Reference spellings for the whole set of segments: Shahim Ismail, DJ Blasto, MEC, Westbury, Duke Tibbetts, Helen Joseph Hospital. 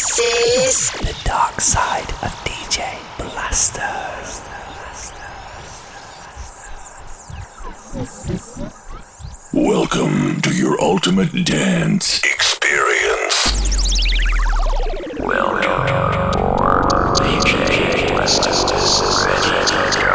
This is the dark side of DJ Blasto. Welcome to your ultimate dance experience. Welcome aboard DJ Blasto. Ready to go.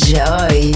Enjoy!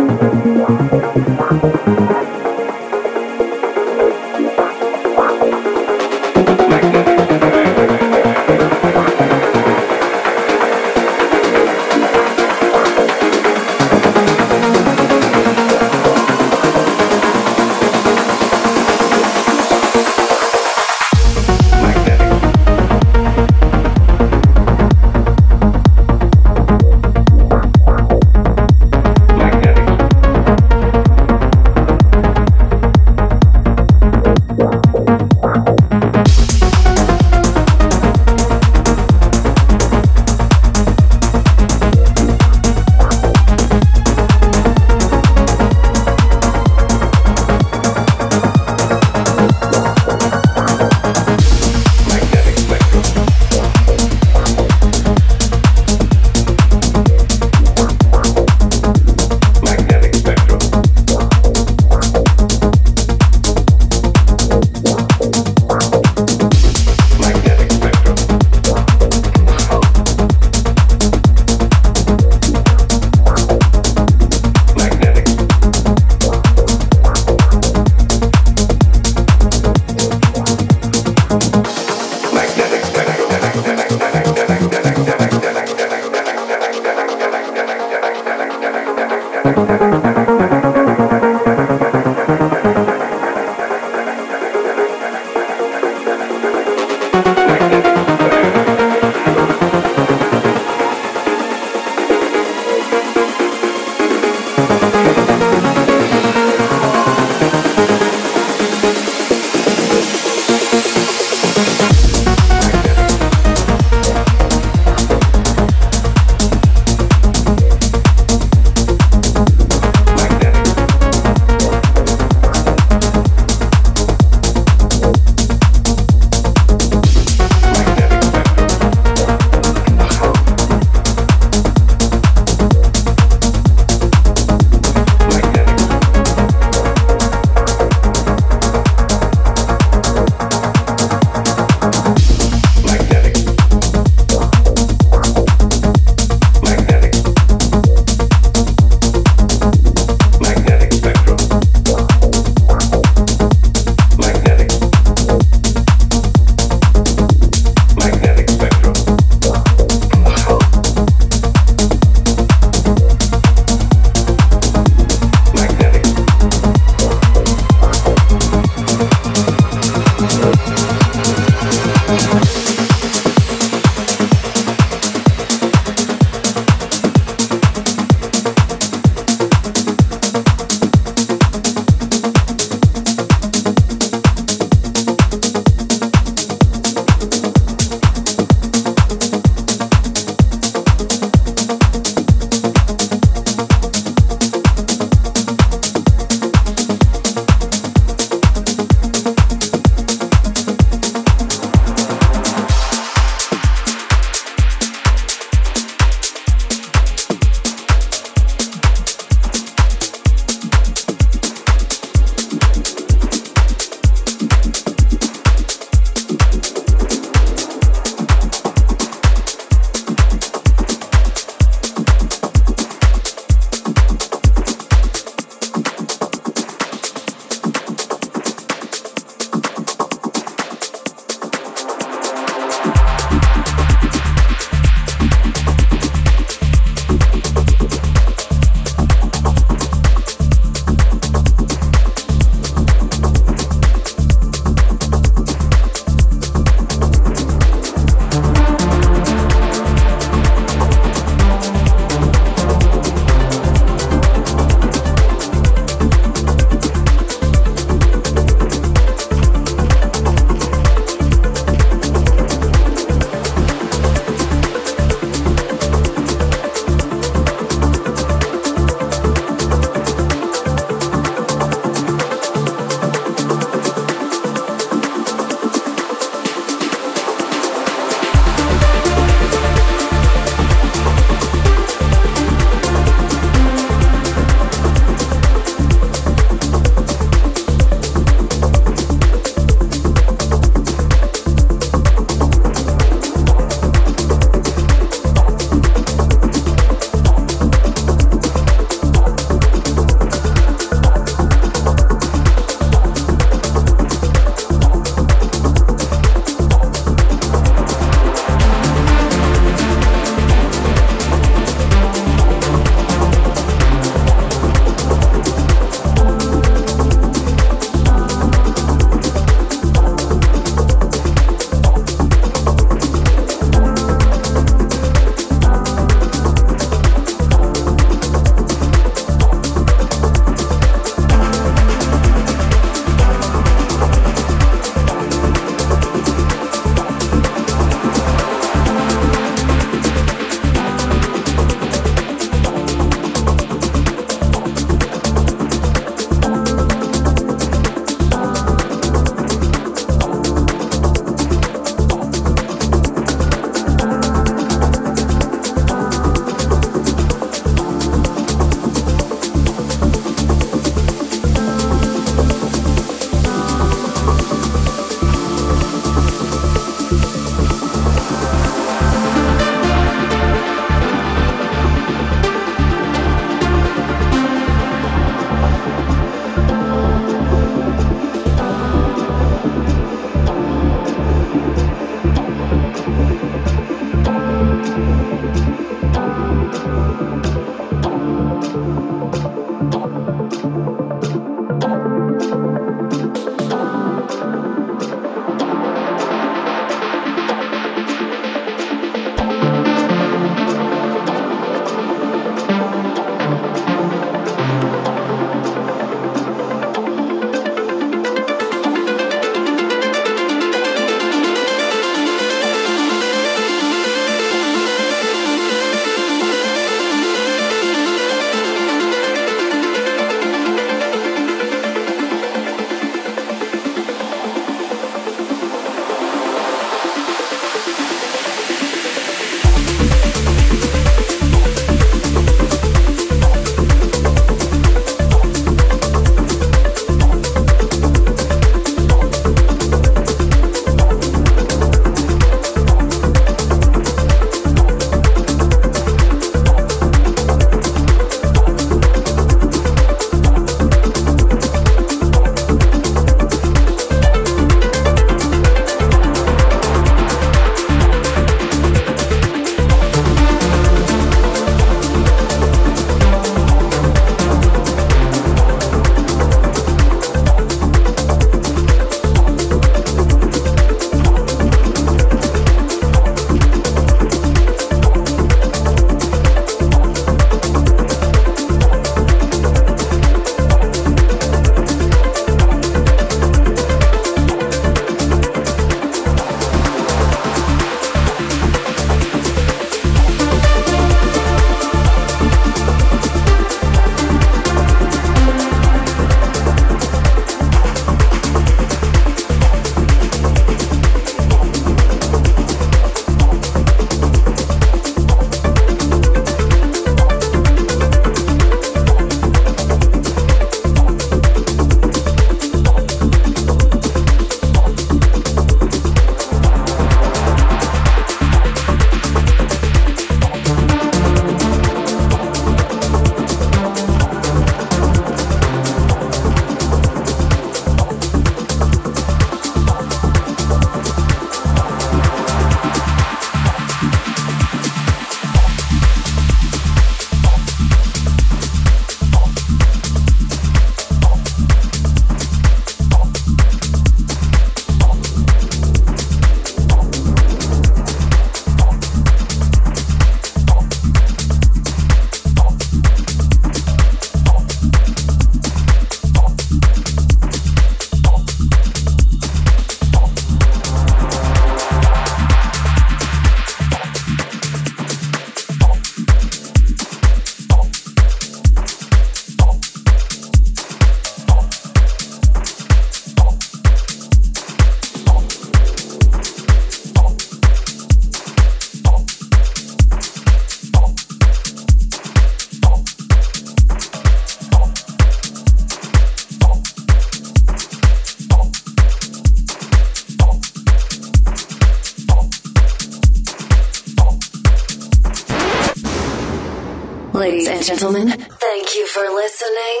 Ladies and gentlemen, thank you for listening.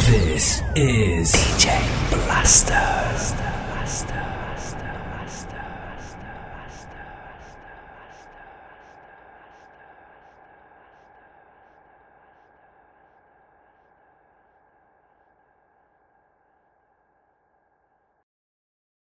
This is DJ Blasto.